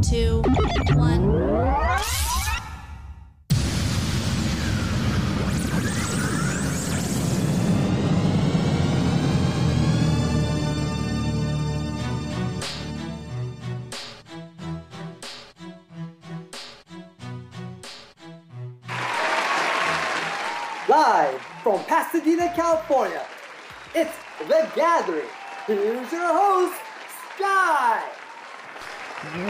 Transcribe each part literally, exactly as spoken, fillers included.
two, one. Live from Pasadena, California, it's The Gathering. Here's your host, Sky.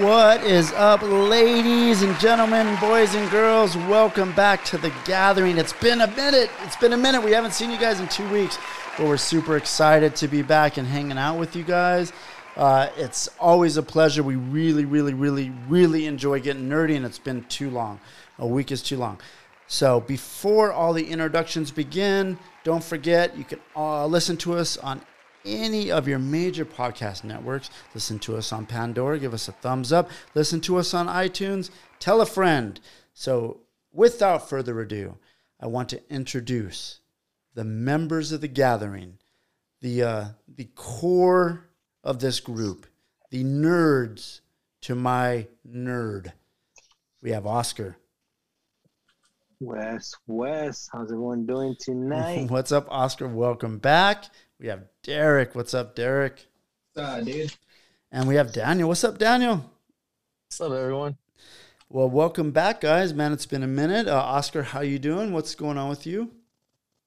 What is up, ladies and gentlemen, boys and girls? Welcome back to The Gathering. It's been a minute. It's been a minute. We haven't seen you guys in two weeks, but we're super excited to be back and hanging out with you guys. Uh, it's always a pleasure. We really, really, really, really enjoy getting nerdy, and it's been too long. A week is too long. So before all the introductions begin, don't forget, you can uh, listen to us on any of your major podcast networks. Listen to us on Pandora. Give us a thumbs up. Listen to us on iTunes. Tell a friend. So without further ado, I want to introduce the members of The Gathering, the, uh, the core of this group, the nerds to my nerd. We have Oscar. Wes, Wes, how's everyone doing tonight? What's up, Oscar? Welcome back. We have Derek. What's up, Derek? What's up, dude? And we have Daniel. What's up, Daniel? What's up, everyone? Well, welcome back, guys. Man, it's been a minute. Uh, Oscar, how you doing? What's going on with you?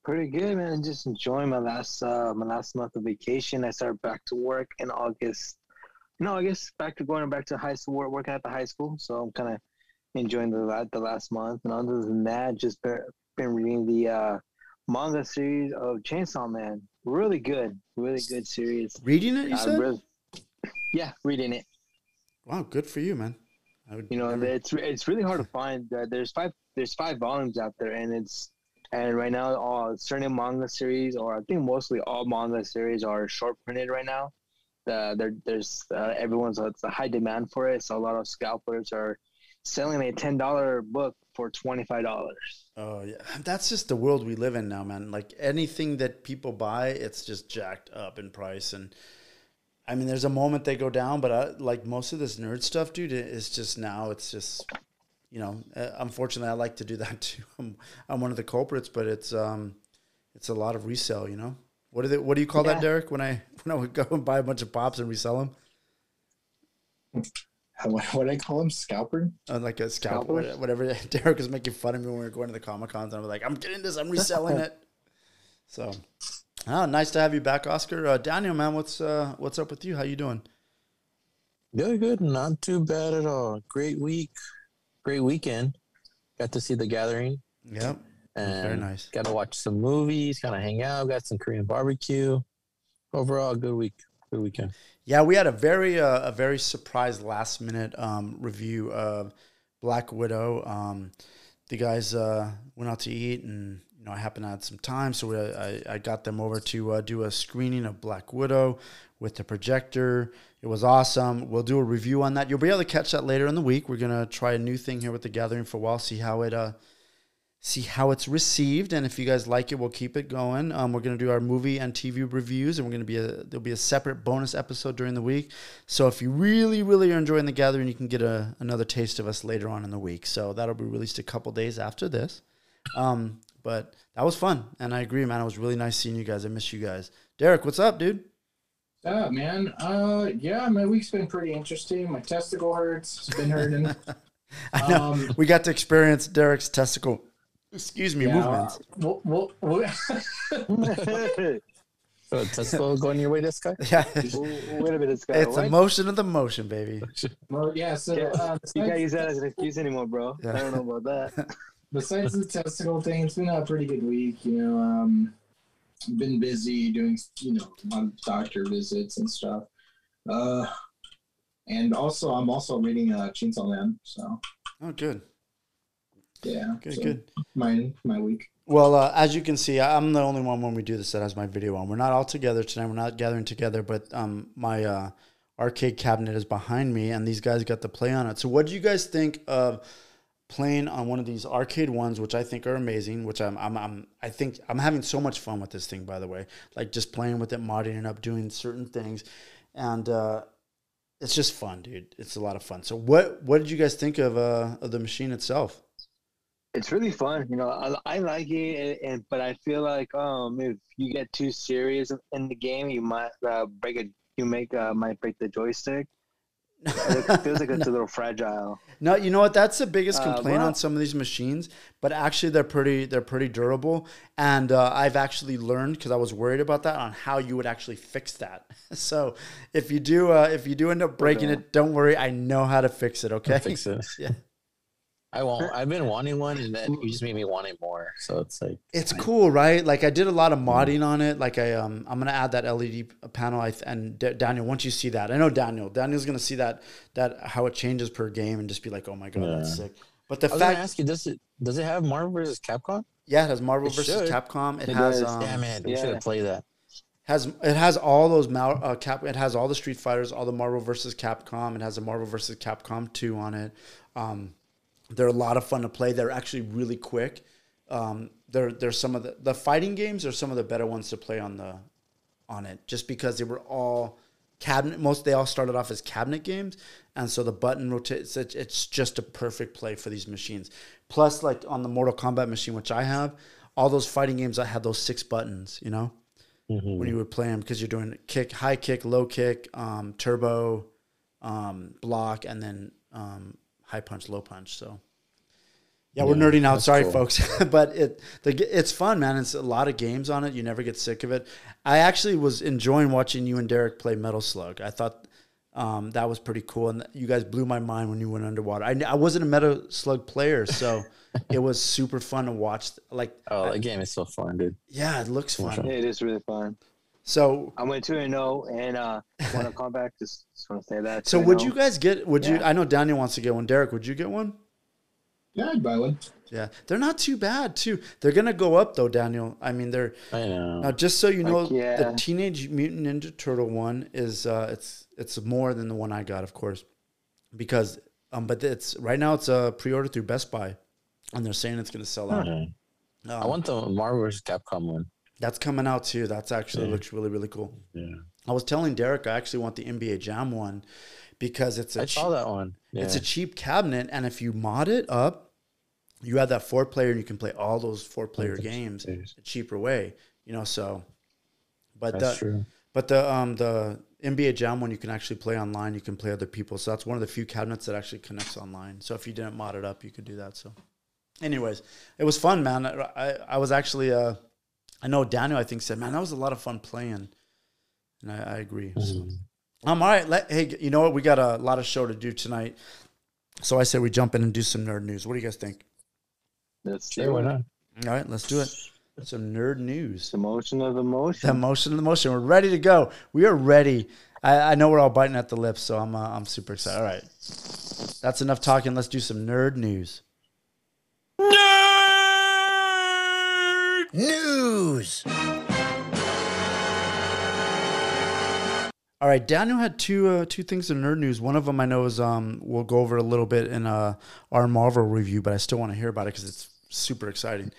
Pretty good, man. Just enjoying my last uh, my last month of vacation. I started back to work in August. No, I guess back to going back to high school, working at the high school. So I'm kind of enjoying the, the last month, and other than that, just been, been reading the uh, manga series of Chainsaw Man. Really good, really good series. Reading it, you uh, said? Really, yeah, reading it. Wow, good for you, man. I would you know, never... it's it's really hard to find. Uh, there's five there's five volumes out there, and it's and right now all certain manga series, or I think mostly all manga series, are short printed right now. The there there's uh, everyone's uh, it's a high demand for it, so a lot of scalpers are selling a ten dollar book for twenty-five dollars. Oh, yeah. That's just the world we live in now, man. Like, anything that people buy, it's just jacked up in price. And, I mean, there's a moment they go down, but, I, like, most of this nerd stuff, dude, it's just now it's just, you know, unfortunately, I like to do that, too. I'm, I'm one of the culprits, but it's um, it's a lot of resale, you know? What do, they, what do you call yeah. that, Derek, when I, when I would go and buy a bunch of pops and resell them? What do I call him? Scalper? Uh, like a scalper, Scalpers? Whatever. Derek was making fun of me when we were going to the Comic-Cons, and I was like, I'm getting this. I'm reselling it. So, oh, nice to have you back, Oscar. Uh, Daniel, man, what's uh, what's up with you? How you doing? Doing good. Not too bad at all. Great week. Great weekend. Got to see The Gathering. Yep. And very nice. Got to watch some movies, kind of hang out. Got some Korean barbecue. Overall, good week. Good weekend. Yeah, we had a very uh, a very surprise last minute um, review of Black Widow. Um, the guys uh, went out to eat, and you know I happened to have some time, so we, I I got them over to uh, do a screening of Black Widow with the projector. It was awesome. We'll do a review on that. You'll be able to catch that later in the week. We're gonna try a new thing here with The Gathering for a while. See how it uh see how it's received, and if you guys like it, we'll keep it going. Um, we're gonna do our movie and T V reviews, and we're gonna be a, there'll be a separate bonus episode during the week. So if you really, really are enjoying The Gathering, you can get a, another taste of us later on in the week. So that'll be released a couple days after this. Um, but that was fun, and I agree, man. It was really nice seeing you guys. I miss you guys. Derek, what's up, dude? Yeah, man. Uh, yeah, my week's been pretty interesting. My testicle hurts. It's been hurting. I know. Um, we got to experience Derek's testicle. Excuse me, yeah, movements. Uh, we'll, we'll, we'll so testicle going your way, this guy? Yeah. Wait a minute, this guy. It's what? A motion of the motion, baby. Well, yeah, so... Yeah. Uh, besides, you can't use that as an excuse anymore, bro. Yeah. I don't know about that. Besides the testicle thing, it's been a pretty good week, you know. Um, been busy doing, you know, a lot of doctor visits and stuff. Uh, and also, I'm also reading uh, Chainsaw Man, so... Oh, good. Yeah, good, so good. Mine, my week. Well, uh, as you can see, I'm the only one when we do this that has my video on. We're not all together tonight. We're not gathering together, but um, my uh, arcade cabinet is behind me, and these guys got to play on it. So what do you guys think of playing on one of these arcade ones, which I think are amazing, which I'm, I'm, I'm I think I'm having so much fun with this thing, by the way, like just playing with it, modding it up, doing certain things. And uh, It's just fun, dude. It's a lot of fun. So what what did you guys think of uh of the machine itself? It's really fun, you know. I, I like it, and, and but I feel like um if you get too serious in the game, you might uh, break it. You make uh, might break the joystick. It feels like it's no. a little fragile. No, you know what? That's the biggest complaint uh, well, on some of these machines. But actually, they're pretty they're pretty durable, and uh, I've actually learned, because I was worried about that, on how you would actually fix that. So if you do uh, if you do end up breaking okay. it, don't worry. I know how to fix it. Okay, I'll fix it. Yeah. I won't. I've been wanting one, and then you just made me want it more. So it's like it's cool, right? Like I did a lot of modding on it. Like I, um, I'm gonna add that L E D panel. I th and D Daniel, once you see that, I know Daniel. Daniel's gonna see that that how it changes per game and just be like, oh my god, yeah. that's sick. But the I was fact, gonna ask you, does it does it have Marvel versus Capcom? Yeah, it has Marvel it versus should. Capcom. It, it has. Um, Damn it! We yeah. should have played that. Has it has all those uh, cap? It has all the Street Fighters, all the Marvel versus Capcom. It has a Marvel versus Capcom two on it. Um. They're a lot of fun to play. They're actually really quick. Um, they're they're some of the the fighting games are some of the better ones to play on the on it, just because they were all cabinet. Most they all started off as cabinet games, and so the button rotates. It, it's just a perfect play for these machines. Plus, like on the Mortal Kombat machine, which I have, all those fighting games I had those six buttons. You know, mm-hmm. when you would play them, because you're doing kick, high kick, low kick, um, turbo, um, block, and then. Um, High punch, low punch. So, yeah, yeah we're nerding out. Sorry, cool. folks, but it the, it's fun, man. It's a lot of games on it. You never get sick of it. I actually was enjoying watching you and Derek play Metal Slug. I thought um, that was pretty cool, and you guys blew my mind when you went underwater. I, I wasn't a Metal Slug player, so it was super fun to watch. Like, oh, I, the game is so fun, dude. Yeah, it looks it's fun. It is really fun. So I went two and oh, and uh, want to come back. Just, just want to say that. So would you guys get? Would yeah. you? I know Daniel wants to get one. Derek, would you get one? Yeah, I'd buy one. Yeah, they're not too bad too. They're gonna go up though, Daniel. I mean, they're. I know. Now, just so you know, like, yeah. the Teenage Mutant Ninja Turtle one is uh, it's it's more than the one I got, of course, because um, but it's right now it's a uh, pre-order through Best Buy, and they're saying it's gonna sell out. Okay. Um, I want the Marvel versus. Capcom one. That's coming out too. That's actually yeah. looks really, really cool. Yeah. I was telling Derek, I actually want the N B A Jam one because it's a I saw that one. Yeah. It's a cheap cabinet, and if you mod it up, you have that four player, and you can play all those four player That's games in a cheaper way. You know, so. But That's the, true. But the um the N B A Jam one you can actually play online. You can play other people, so that's one of the few cabinets that actually connects online. So if you didn't mod it up, you could do that. So, anyways, it was fun, man. I I, I was actually uh. I know Daniel, I think, said, man, that was a lot of fun playing. And I, I agree. Mm -hmm. So. Um, all right. Let, hey, you know what? We got a lot of show to do tonight. So I said we jump in and do some nerd news. What do you guys think? Let's do it. All right, let's do it. Some nerd news. The motion of the motion. The motion of the motion. We're ready to go. We are ready. I, I know we're all biting at the lips, so I'm, uh, I'm super excited. All right. That's enough talking. Let's do some nerd news. Nerd news. All right, Daniel had two uh, two things in nerd news. One of them I know is um we'll go over a little bit in uh, our Marvel review, but I still want to hear about it because it's super exciting.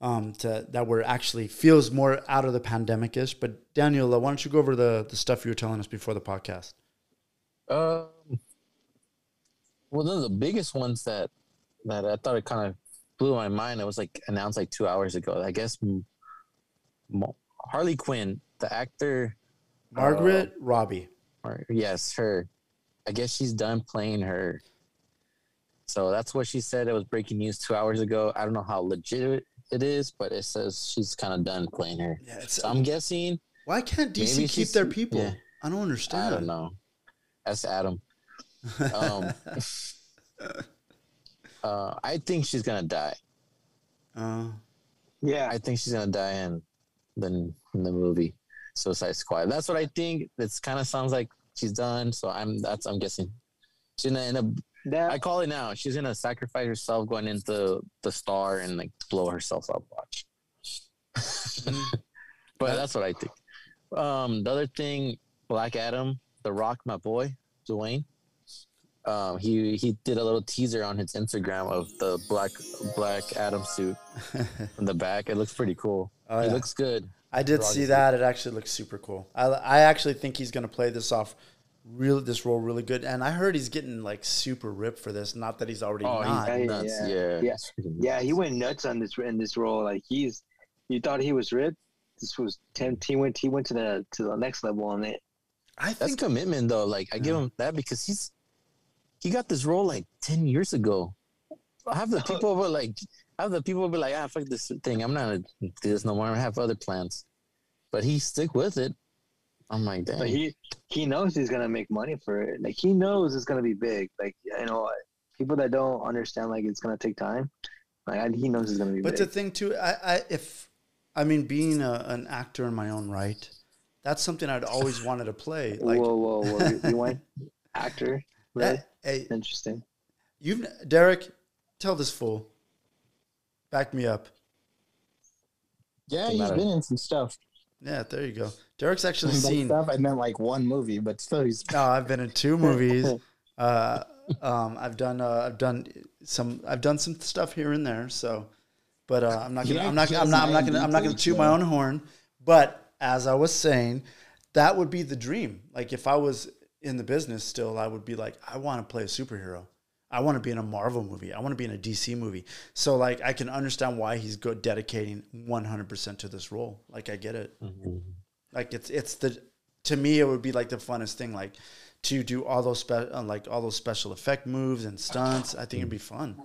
Um, to, that we're actually feels more out of the pandemic ish. But Daniel, why don't you go over the the stuff you were telling us before the podcast? Um, uh, well, one of the biggest ones that that I thought it kind of blew my mind. It was like announced like two hours ago. I guess. Harley Quinn, the actor Margaret uh, Robbie. Or, yes, her. I guess she's done playing her. So that's what she said. It was breaking news two hours ago. I don't know how legit it is, but it says she's kind of done playing her. Yeah, it's, so I'm guessing. Why can't D C keep their people? Yeah, I don't understand. I don't know. That's Adam. Um, uh, I think she's going to die. Uh, yeah, I think she's going to die and than the movie Suicide Squad. That's what I think. It's kind of sounds like she's done. So I'm that's I'm guessing she's gonna end up. That, I call it now. She's gonna sacrifice herself going into the star and like blow herself up. Watch. But that's what I think. Um, the other thing, Black Adam, The Rock, my boy, Dwayne. Um, he he did a little teaser on his Instagram of the black Black Adam suit in the back. It looks pretty cool. Oh, yeah. It looks good. I did see that. It actually looks super cool. I I actually think he's gonna play this off really this role really good. And I heard he's getting like super ripped for this. Not that he's already oh, not. He's nuts. Yeah. Yeah. Yeah. yeah, he went nuts on this in this role. Like he's you thought he was ripped. This was ten he went he went to the to the next level on it. I think that's commitment though. Like I yeah. give him that because he's he got this role like ten years ago. I have the people were like I have the people be like, ah, fuck this thing. I'm not gonna do this no more. I have other plans. But he stick with it. I'm like, dang. But he, he knows he's gonna make money for it. Like he knows it's gonna be big. Like you know, people that don't understand, like it's gonna take time. Like he knows it's gonna be. But big. But the thing too, I, I if I mean being a, an actor in my own right, that's something I'd always wanted to play. Like, whoa, whoa, whoa! You, you went actor? Really? That, hey, interesting. You've Derek, tell this fool. Back me up. Yeah, he's been in some stuff. Yeah, there you go. Derek's actually seen stuff, and then like one movie, but still he's. No, I've been in two movies. uh, um, I've done, uh, I've done some, I've done some stuff here and there. So, but uh, I'm not gonna, yeah, I'm not, I'm not, I'm not gonna, I'm not gonna toot my own horn. But as I was saying, that would be the dream. Like if I was in the business still, I would be like, I want to play a superhero. I want to be in a Marvel movie. I want to be in a D C movie. So, like, I can understand why he's go dedicating one hundred percent to this role. Like, I get it. Mm-hmm. Like, it's it's the to me, it would be like the funnest thing. Like, to do all those spe like all those special effect moves and stunts. I think it'd be fun.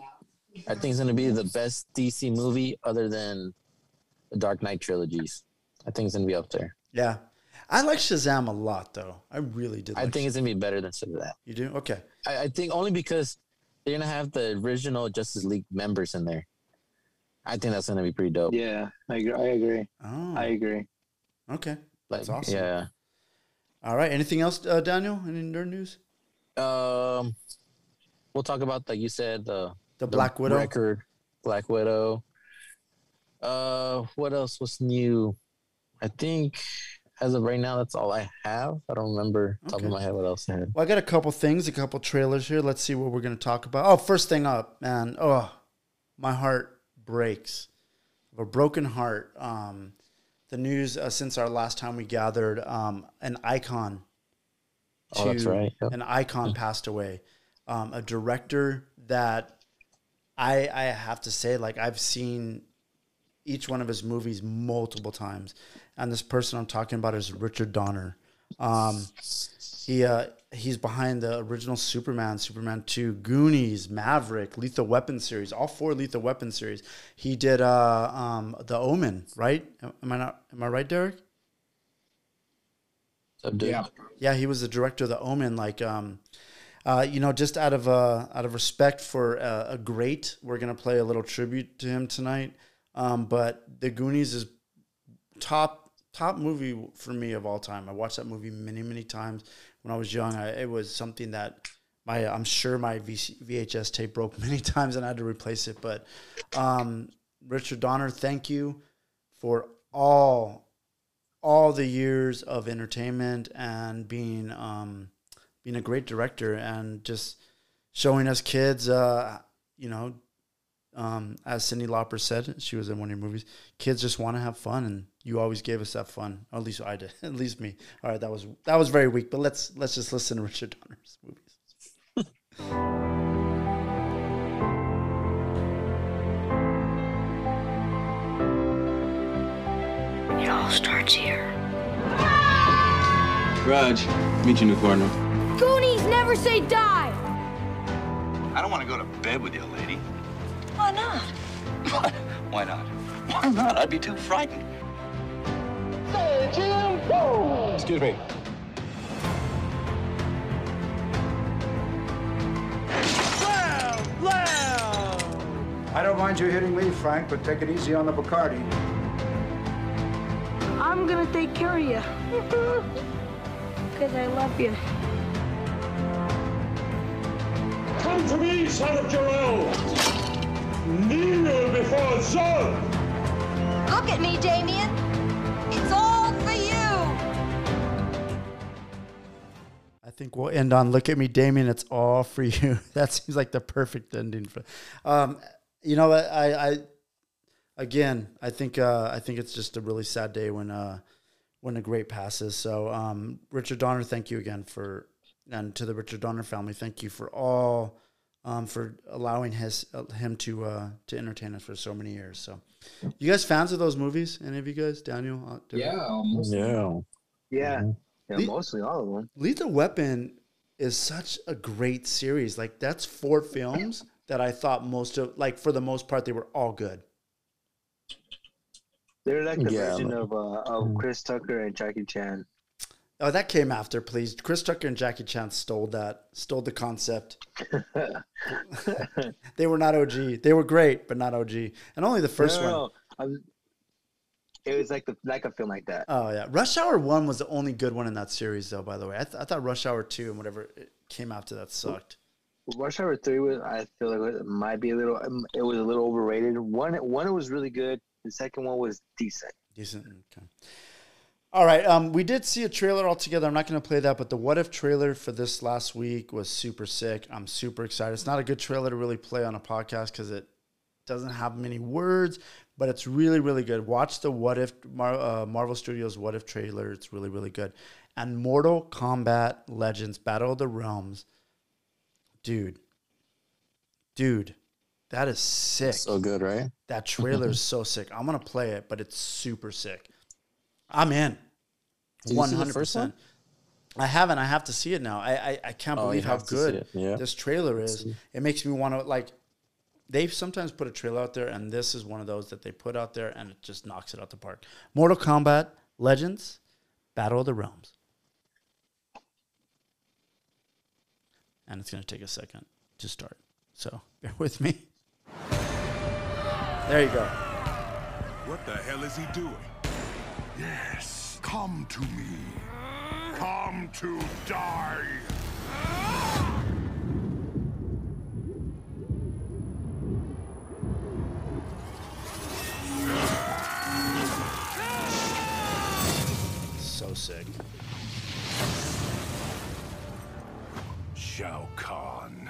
I think it's gonna be the best D C movie other than the Dark Knight trilogies. I think it's gonna be up there. Yeah, I like Shazam a lot, though. I really did. Like I think Shazam. It's gonna be better than some of that. You do? Okay. I, I think only because. They're going to have the original Justice League members in there. I think that's going to be pretty dope. Yeah, I agree. I agree. Oh. I agree. Okay. That's like, awesome. Yeah. All right. Anything else, uh, Daniel? Any nerd news? Um, we'll talk about, like you said, the, the Black the Widow. Record, Black Widow. Uh, what else was new? I think... As of right now, that's all I have. I don't remember okay. top of my head what else I had. Well, I got a couple things, a couple trailers here. Let's see what we're going to talk about. Oh, first thing up, man. Oh, my heart breaks. A broken heart. Um, the news uh, since our last time we gathered, um, an icon. Oh, to, that's right. Yep. An icon passed away. Um, a director that I, I have to say, like, I've seen each one of his movies multiple times. And this person I'm talking about is Richard Donner. Um, he uh, he's behind the original Superman, Superman two, Goonies, Maverick, Lethal Weapon series, all four Lethal Weapon series. He did uh, um, The Omen, right? Am I not? Am I right, Derek? Yeah, yeah. He was the director of The Omen. Like, um, uh, you know, just out of uh, out of respect for uh, a great, we're gonna play a little tribute to him tonight. Um, but The Goonies is top top movie for me of all time. I watched that movie many many times when I was young. I, it was something that my I'm sure my V C, V H S tape broke many times and I had to replace it. But um, Richard Donner, thank you for all all the years of entertainment and being um, being a great director and just showing us kids, uh, you know. Um, as Cyndi Lauper said, she was in one of your movies, kids just want to have fun. And you always gave us that fun. Or at least I did. At least me. All right. That was, that was very weak, but let's, let's just listen to Richard Donner's movies. It all starts here. Raj, meet your new partner. Goonies never say die. I don't want to go to bed with you, lady. Why not? What? Why not? Why not? I'd be too frightened. Excuse me. Loud, loud. I don't mind you hitting me, Frank, but take it easy on the Bacardi. I'm gonna take care of you. Because I love you. Come to me, son of Jarrell! Kneel before the sun! Look at me, Damien. It's all for you. I think we'll end on "Look at me, Damien. It's all for you." That seems like the perfect ending for. Um, you know, I, I again, I think, uh, I think it's just a really sad day when, uh, when a great passes. So, um, Richard Donner, thank you again for and to the Richard Donner family, thank you for all, um, for allowing his uh, him to uh, to entertain us for so many years. So, you guys fans of those movies? Any of you guys, Daniel? Uh, yeah, almost. Yeah, yeah, yeah Le- mostly all of them. Lethal Weapon is such a great series. Like, that's four films that I thought most of, like, for the most part, they were all good. They're like the yeah, version like, of uh, of Chris Tucker and Jackie Chan. Oh, that came after, please. Chris Tucker and Jackie Chan stole that, stole the concept. They were not O G. They were great, but not O G. And only the first no, no, no. one. Was, it was like the like a film like that. Oh yeah, Rush Hour One was the only good one in that series, though. By the way, I, th- I thought Rush Hour Two and whatever it came after that sucked. Rush Hour Three was, I feel like it might be a little. It was a little overrated. One one was really good. The second one was decent. Decent. Okay. All right, um, we did see a trailer all together. I'm not going to play that, but the What If trailer for this last week was super sick. I'm super excited. It's not a good trailer to really play on a podcast because it doesn't have many words, but it's really, really good. Watch the What If, Mar- uh, Marvel Studios What If trailer. It's really, really good. And Mortal Kombat Legends Battle of the Realms. Dude. Dude. That is sick. So good, right? That trailer is so sick. I'm going to play it, but it's super sick. I'm in. One hundred percent. I haven't. I have to see it now. I I, I can't oh, believe how good yeah. this trailer is. It makes me want to, like, they sometimes put a trailer out there, and this is one of those that they put out there, and it just knocks it out the park. Mortal Kombat Legends, Battle of the Realms. And it's gonna take a second to start. So bear with me. There you go. What the hell is he doing? Yes, come to me. Come to die. So sick. Shao Kahn.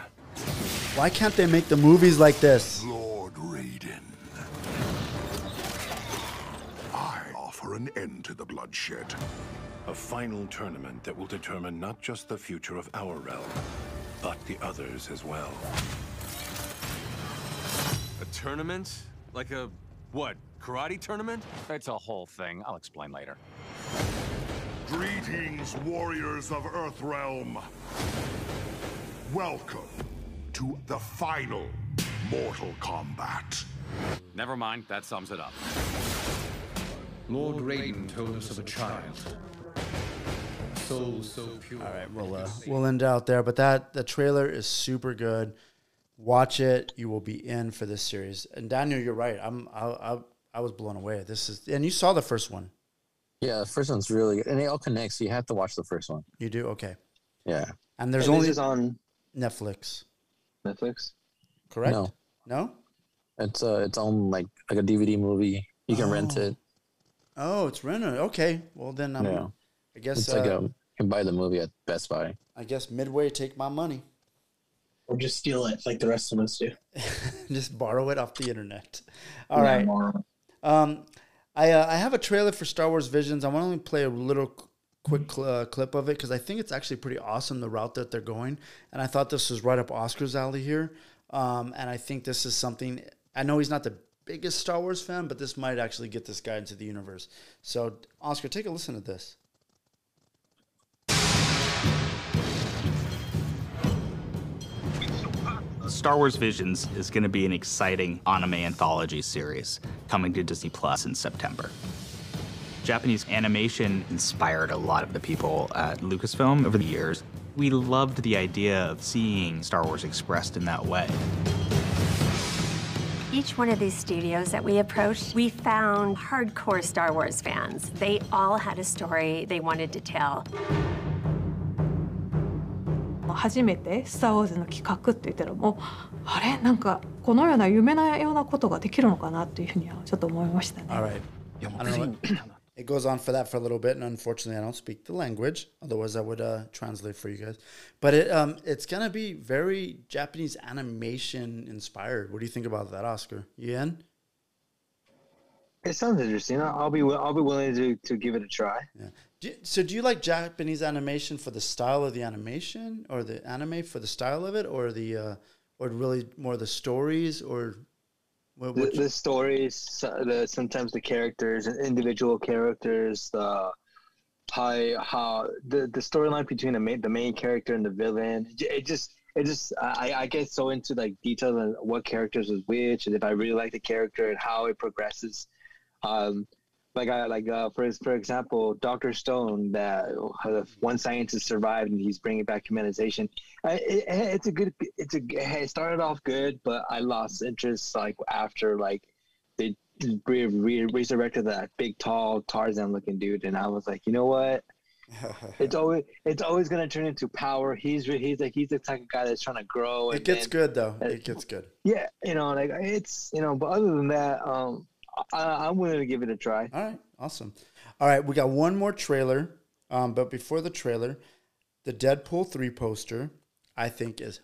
Why can't they make the movies like this? Lord Raiden. For an end to the bloodshed. A final tournament that will determine not just the future of our realm, but the others as well. A tournament? Like a, what, karate tournament? It's a whole thing. I'll explain later. Greetings, warriors of Earthrealm. Welcome to the final Mortal Kombat. Never mind, that sums it up. Lord Raiden told us of a child. Soul so pure. All right, we'll, uh, we'll end out there. But that the trailer is super good. Watch it. You will be in for this series. And Daniel, you're right. I'm I I, I was blown away. This is and you saw the first one. Yeah, the first one's really good. And it all connects. So you have to watch the first one. You do? Okay. Yeah. And there's and only this is on Netflix. Netflix? Correct? No. No? It's uh it's on like like a D V D movie. You can oh. rent it. Oh, it's rented. Okay. Well, then I'm, yeah. I guess it's like uh, a, you can buy the movie at Best Buy. I guess Midway take my money. Or just steal it like the rest of us do. Just borrow it off the internet. All yeah, right. Borrow. Um, I uh, I have a trailer for Star Wars Visions. I want to only play a little quick cl- uh, clip of it because I think it's actually pretty awesome the route that they're going. And I thought this was right up Oscar's alley here. Um, and I think this is something. I know he's not the biggest Star Wars fan, but this might actually get this guy into the universe. So, Oscar, take a listen to this. Star Wars Visions is going to be an exciting anime anthology series coming to Disney Plus in September. Japanese animation inspired a lot of the people at Lucasfilm over the years. We loved the idea of seeing Star Wars expressed in that way. Each one of these studios that we approached, we found hardcore Star Wars fans. They all had a story they wanted to tell. All right. It goes on for that for a little bit, and unfortunately, I don't speak the language. Otherwise, I would uh, translate for you guys. But it um, it's gonna be very Japanese animation inspired. What do you think about that, Oscar? You in? It sounds interesting. I'll be I'll be willing to to give it a try. Yeah. Do you, so, do you like Japanese animation for the style of the animation, or the anime for the style of it, or the uh, or really more the stories, or what, what the, you... the stories? The, sometimes the characters, individual characters, the how how the the storyline between the main the main character and the villain. It just it just I I get so into like details on what characters is which, and if I really like the character and how it progresses. Um, like I like uh, for for example, Doctor Stone, that uh, one scientist survived and he's bringing back humanization. I, it, it's a good. It's a. It started off good, but I lost interest like after like they re re resurrected that big tall Tarzan looking dude, and I was like, you know what? it's always it's always gonna turn into power. He's he's like he's the type of guy that's trying to grow. And it gets then, good though. And, it gets good. Yeah, you know, like it's you know, but other than that, um. I, I'm willing to give it a try. All right. Awesome. All right. We got one more trailer. Um, but before the trailer, the Deadpool three poster, I think, is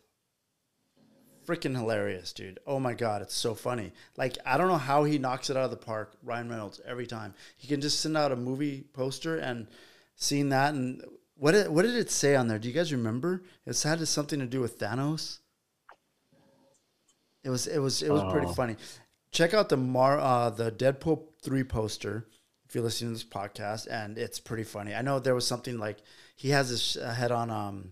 freaking hilarious, dude. Oh, my God. It's so funny. Like, I don't know how he knocks it out of the park, Ryan Reynolds, every time. He can just send out a movie poster and seeing that. And what did, what did it say on there? Do you guys remember? It had something to do with Thanos. It was, it was, it was oh. pretty funny. Check out the Mar uh, the Deadpool three poster if you're listening to this podcast, and it's pretty funny. I know there was something like he has his head on um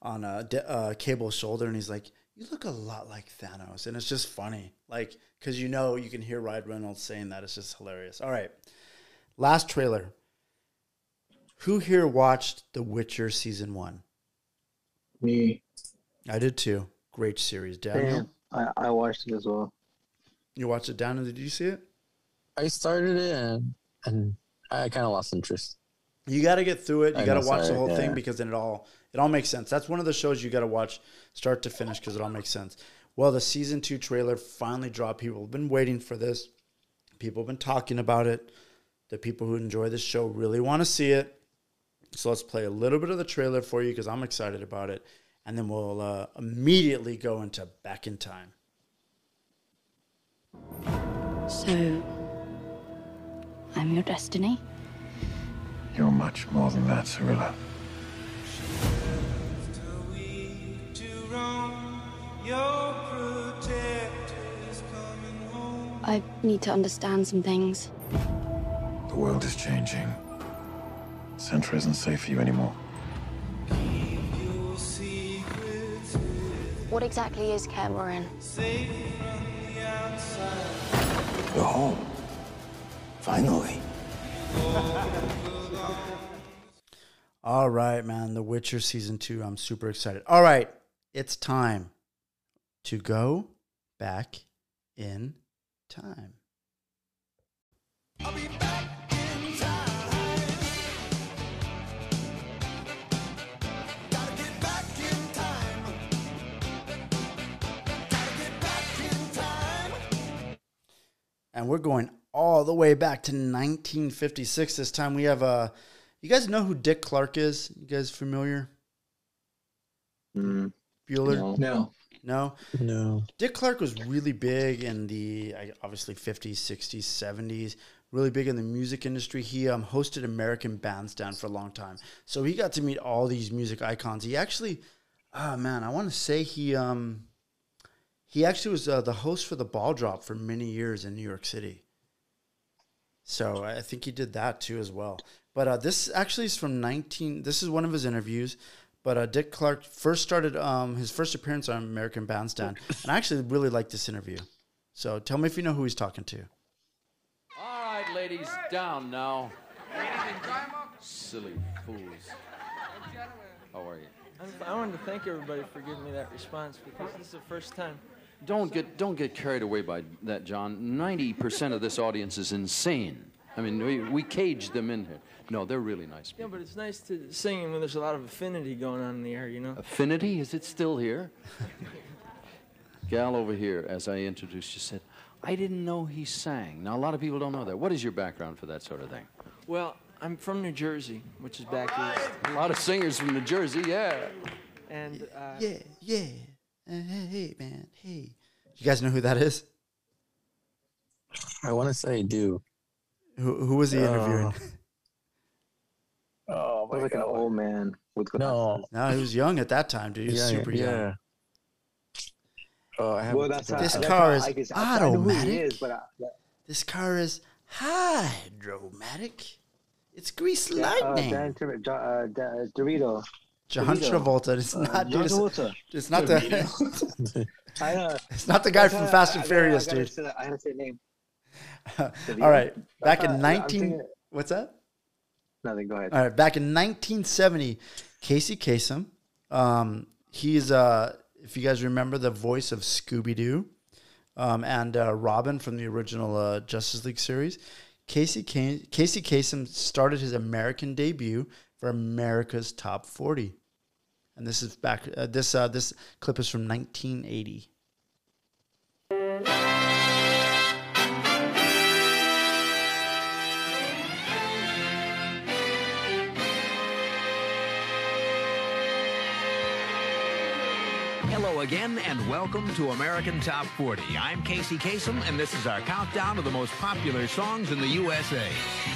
on a uh, Cable's shoulder, and he's like, "You look a lot like Thanos," and it's just funny, like because you know you can hear Ryan Reynolds saying that. It's just hilarious. All right, last trailer. Who here watched The Witcher season one? Me. I did too. Great series, Daniel. Damn, I, I watched it as well. You watched it, Daniel. Did you see it? I started it and, and I kind of lost interest. You got to get through it. You got to watch the whole yeah. thing because then it all it all makes sense. That's one of the shows you got to watch start to finish because it all makes sense. Well, the season two trailer finally dropped. People have been waiting for this. People have been talking about it. The people who enjoy this show really want to see it. So let's play a little bit of the trailer for you because I'm excited about it. And then we'll uh, immediately go into Back in Time. So, I'm your destiny? You're much more than that, Cirilla. I need to understand some things. The world is changing. Centra isn't safe for you anymore. What exactly is Cameron? You're home. Finally. All right, man. The Witcher season two. I'm super excited. All right. It's time to go back in time. I'll be back in time. Gotta get back in time. Gotta get back in time. And we're going all the way back to nineteen fifty-six. This time we have a, uh, you guys know who Dick Clark is? You guys familiar? Mm. Bueller? No. No? No. Dick Clark was really big in the, obviously, fifties, sixties, seventies. Really big in the music industry. He um, hosted American Bandstand for a long time. So he got to meet all these music icons. He actually, oh man, I want to say he, um, he actually was uh, the host for the ball drop for many years in New York City. So I think he did that too as well. But uh, this actually is from nineteen. This is one of his interviews. But uh, Dick Clark first started um, his first appearance on American Bandstand, and I actually really like this interview. So tell me if you know who he's talking to. All right, ladies, down now. Silly fools. How are you? I'm, I wanted to thank everybody for giving me that response because this is the first time. Don't get don't get carried away by that, John. Ninety percent of this audience is insane. I mean, we we caged them in here. No, they're really nice people. Yeah, but it's nice to sing when there's a lot of affinity going on in the air, you know. Affinity? Is it still here? Gal over here, as I introduced you, said, "I didn't know he sang." Now a lot of people don't know that. What is your background for that sort of thing? Well, I'm from New Jersey, which is back right. east. A lot of singers from New Jersey, yeah. And uh, yeah, yeah. Uh, hey, hey, man, hey. You guys know who that is? I want to say do. Who who was he interviewing? Uh, oh, my like God. An old man with glasses. No, no, he was young at that time, dude. He was yeah, super yeah. young. Oh, I well, that's this how, car that's is I automatic. Is, but I, yeah. This car is hydromatic. It's grease yeah, lightning. Uh, Dan, uh, Dan, Dorito. John Dorito. Travolta. It's not. Uh, John Travolta. It's not the. I, uh, it's not the guy from Fast and Furious, dude. I gotta say the name. Uh, all right, back uh, in nineteen. nineteen- thinking... What's that? Nothing. Go ahead. All right, back in nineteen seventy, Casey Kasem. Um, he's uh, if you guys remember, the voice of Scooby Doo, um, and uh, Robin from the original uh, Justice League series. Casey K- Casey Kasem started his American debut for America's Top forty, and this is back. Uh, this uh, this clip is from nineteen eighty. Hello again, and welcome to American Top forty. I'm Casey Kasem, and this is our countdown of the most popular songs in the U S A.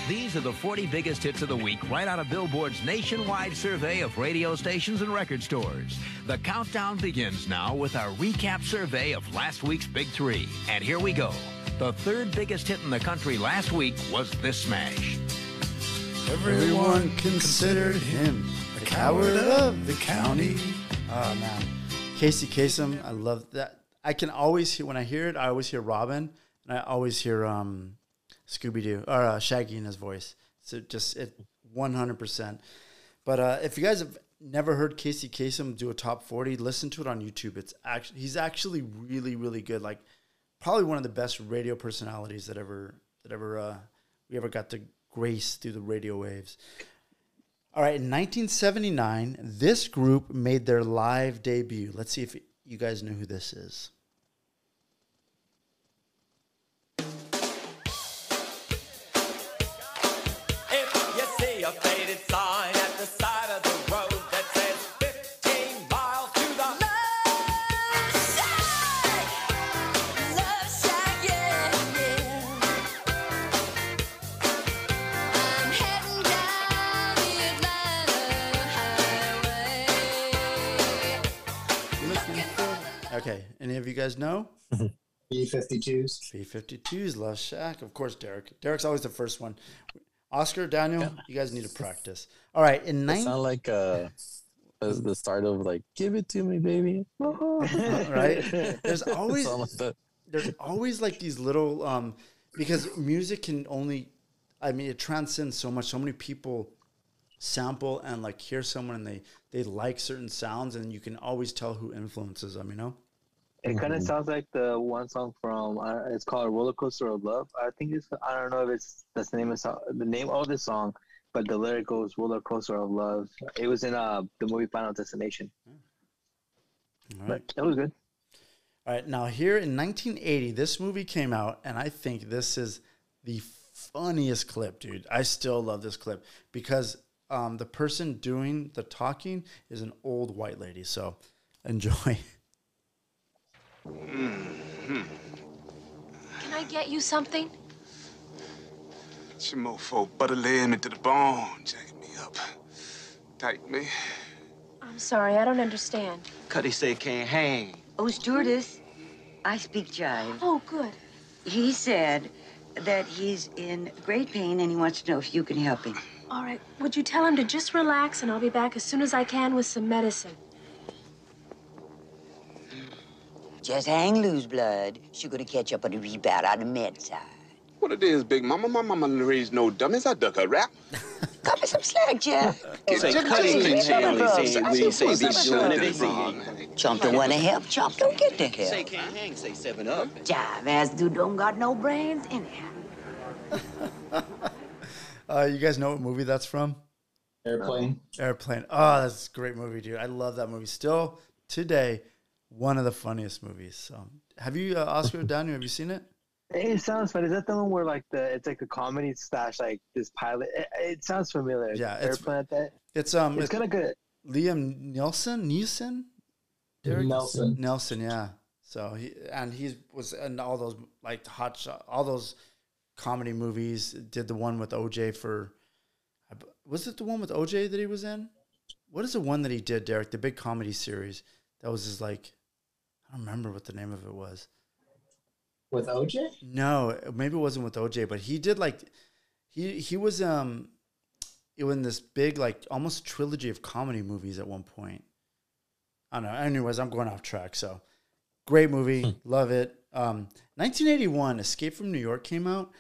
These are the forty biggest hits of the week, right out of Billboard's nationwide survey of radio stations and record stores. The countdown begins now with our recap survey of last week's Big Three. And here we go. The third biggest hit in the country last week was this smash. Everyone considered him the coward of the county. Oh, man. Casey Kasem, I love that. I can always hear, when I hear it, I always hear Robin, and I always hear um, Scooby Doo or uh, Shaggy in his voice. So just it, one hundred percent. But uh, if you guys have never heard Casey Kasem do a top forty, listen to it on YouTube. It's actually he's actually really really good. Like probably one of the best radio personalities that ever that ever uh, we ever got to grace through the radio waves. All right, in nineteen seventy-nine, this group made their live debut. Let's see if you guys know who this is. If you see a faded sign at the side of the road that says fifteen miles to the Love Shack, Love Shack, yeah, yeah. I'm heading down. Okay, any of you guys know? B fifty-twos. B fifty-twos, Love Shack. Of course, Derek. Derek's always the first one. Oscar, Daniel, yeah. You guys need to practice. All right, in nineteen... 19- sound like uh, yeah. the start of like, give it to me, baby. Right? There's always, like there's always like these little... Um, because music can only... I mean, it transcends so much. So many people... sample and like hear someone and they they like certain sounds, and you can always tell who influences them, you know. It kind of sounds like the one song from uh, it's called Roller Coaster of Love. I think it's I don't know if it's that's the name of the name of the song, but the lyric goes Roller Coaster of Love. It was in uh the movie Final Destination. All right. But that was good. All right, now here in nineteen eighty, this movie came out, and I think this is the funniest clip, dude. I still love this clip because. Um, the person doing the talking is an old white lady, so enjoy. Mm-hmm. Can I get you something? It's a mofo butterlaying me to the bone, jacking me up, tight me. I'm sorry, I don't understand. Cuddy say can't hang. Oh, stewardess, I speak jive. Oh, good. He said that he's in great pain and he wants to know if you can help him. All right, would you tell him to just relax and I'll be back as soon as I can with some medicine? Just hang loose, blood. She's gonna catch up on the rebound on the med side. What it is, big mama. My mama raised no dummies. I duck her rap. Cut me some slack, Jack. It's a cutting can we say be sure they see it. Chomp don't wanna help. Chomp don't get the help. Say can't hang, say seven up. Jive ass dude don't got no brains in it. Uh, you guys know what movie that's from? Airplane. Airplane. Oh, that's a great movie, dude. I love that movie. Still today, one of the funniest movies. So, have you, uh, Oscar Daniel? Have you seen it? It sounds funny. Is that the one where like the it's like a comedy slash like this pilot? It, it sounds familiar. Yeah, it's, Airplane. At that. It's um. It's, it's kind of good. Liam Nielsen. Nielsen. Derek? Nelson. Nelson. Yeah. So he and he was in all those like hot shot, all those comedy movies. Did the one with O J for, was it the one with O J that he was in? What is the one that he did, Derek? The big comedy series that was his like, I don't remember what the name of it was. With O J? No, maybe it wasn't with O J, but he did like, he he was um, it was in this big like almost trilogy of comedy movies at one point. I don't know. Anyways, I'm going off track. So. Great movie. Love it. Um, nineteen eighty-one, Escape from New York came out,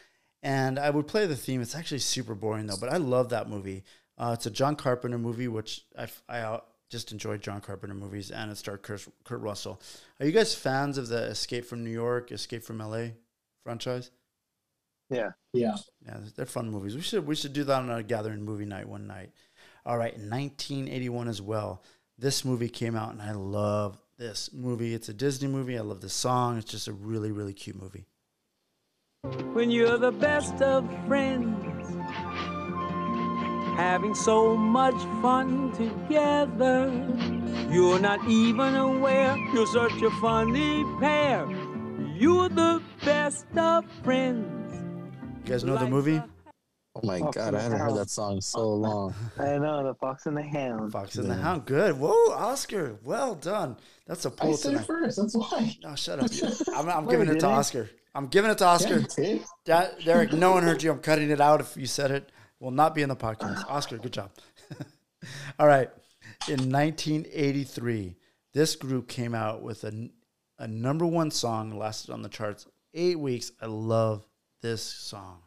and I would play the theme. It's actually super boring, though, but I love that movie. Uh, it's a John Carpenter movie, which I, I just enjoy John Carpenter movies, and it starred Kurt, Kurt Russell. Are you guys fans of the Escape from New York, Escape from L A franchise? Yeah. Yeah. Yeah, they're fun movies. We should, we should do that on a gathering movie night one night. All right, nineteen eighty-one as well. This movie came out, and I love this movie. It's a Disney movie. I love the song. It's just a really, really cute movie. When you're the best of friends, having so much fun together, you're not even aware you're such a funny pair. You're the best of friends. You guys know the movie? Oh my Fox God, I haven't heard that song in so long. I know, the Fox and the Hound. Fox and yeah. the Hound, good. Whoa, Oscar, well done. That's a pull. I said it first, that's why. No, shut up. I'm, I'm Wait, giving it to Oscar. I'm giving it to Oscar. Yeah, that, Derek, no one heard you. I'm cutting it out if you said it. Will not be in the podcast. Oscar, good job. All right. In nineteen eighty-three, this group came out with a, a number one song, lasted on the charts eight weeks. I love this song.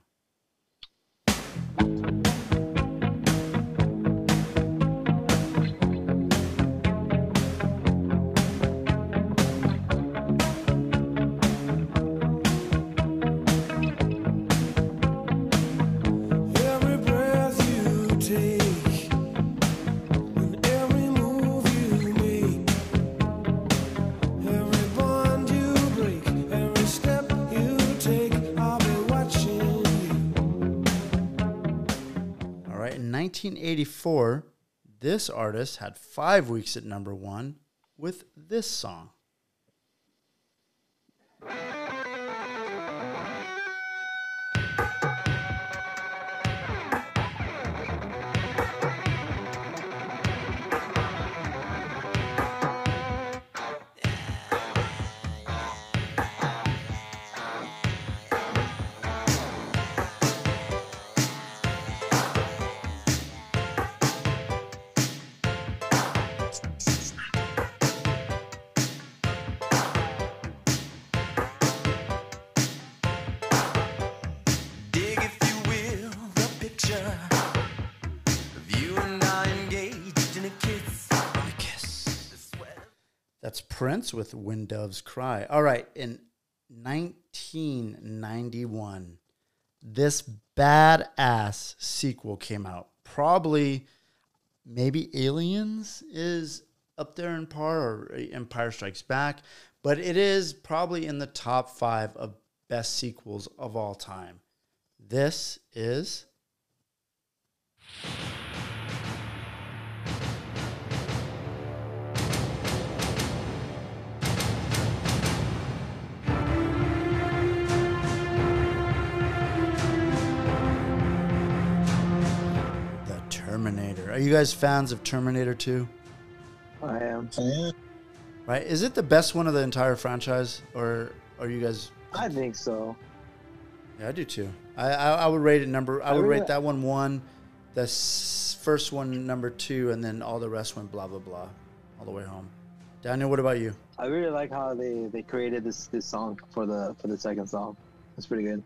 nineteen eighty-four, this artist had five weeks at number one with this song. Prince with When Doves Cry. All right, in nineteen ninety-one, this badass sequel came out. Probably, maybe Aliens is up there in par, or Empire Strikes Back, but it is probably in the top five of best sequels of all time. This is... Terminator. Are you guys fans of Terminator two? I am. Right? Is it the best one of the entire franchise, or are you guys? I think so. Yeah, I do too. I I, I would rate it number. I would I really, rate that one one, the first one number two, and then all the rest went blah blah blah, all the way home. Daniel, what about you? I really like how they they created this this song for the for the second song. It's pretty good.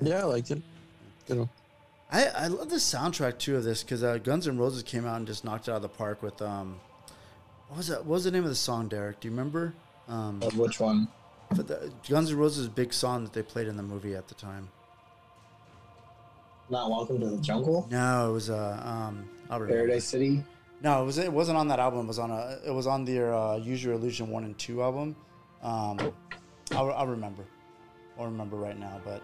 Yeah, I liked it. You know. I, I love the soundtrack, too, of this, because uh, Guns N' Roses came out and just knocked it out of the park with, um, what was that? What was the name of the song, Derek? Do you remember? Um, uh, which one? But the, Guns N' Roses' big song that they played in the movie at the time. Not Welcome to the Jungle? No, it was, uh, um, Paradise City? No, it, was, it wasn't on that album. It was on a, it was on their uh, Use Your Illusion one and two album. Um, I'll, I'll remember. I'll remember right now, but...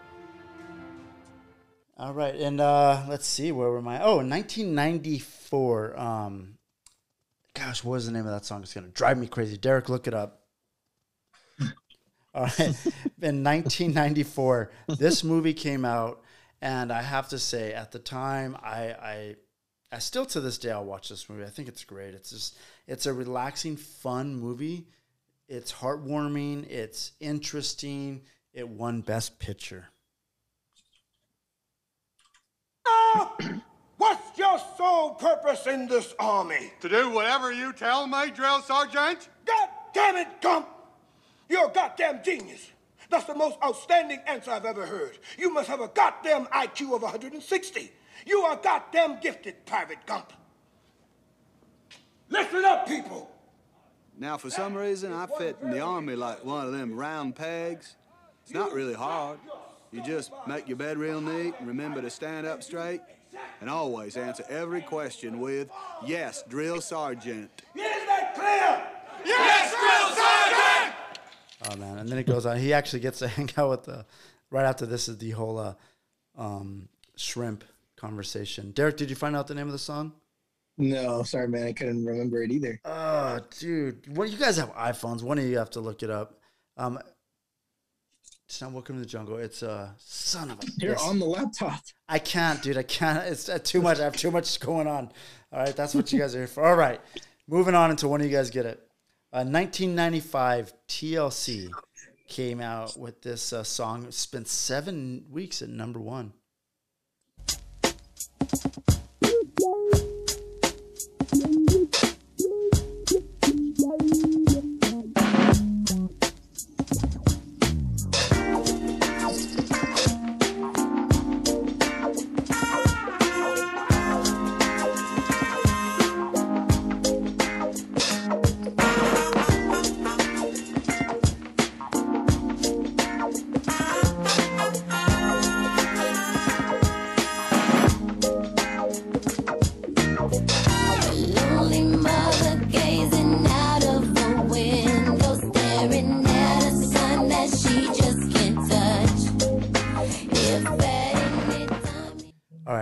All right, and uh, let's see, where were my... Oh, nineteen ninety-four. Um, gosh, what was the name of that song? It's going to drive me crazy. Derek, look it up. All right. In nineteen ninety-four, this movie came out, and I have to say, at the time, I, I, I still to this day, I'll watch this movie. I think it's great. It's just, it's a relaxing, fun movie. It's heartwarming. It's interesting. It won Best Picture. Oh, what's your sole purpose in this army? To do whatever you tell me, Drill Sergeant? God damn it, Gump! You're a goddamn genius. That's the most outstanding answer I've ever heard. You must have a goddamn I Q of one hundred sixty. You are goddamn gifted, Private Gump. Listen up, people! Now, for some reason, I fit in the army like one of them round pegs. It's not really hard. You just make your bed real neat and remember to stand up straight and always answer every question with, yes, Drill Sergeant. Is that clear? Yes, Drill Sergeant! Oh, man, and then it goes on. He actually gets to hang out with the, right after this is the whole uh, um, shrimp conversation. Derek, did you find out the name of the song? No, sorry, man. I couldn't remember it either. Oh, dude. Well, you guys have iPhones. One of you have to look it up. Um, it's not Welcome to the Jungle. It's a uh, son of a... You're on the laptop. I can't, dude. I can't. It's uh, too much. I have too much going on. All right. That's what you guys are here for. All right. Moving on until one of you guys get it. Uh, nineteen ninety-five, T L C came out with this uh, song. It spent seven weeks at number one.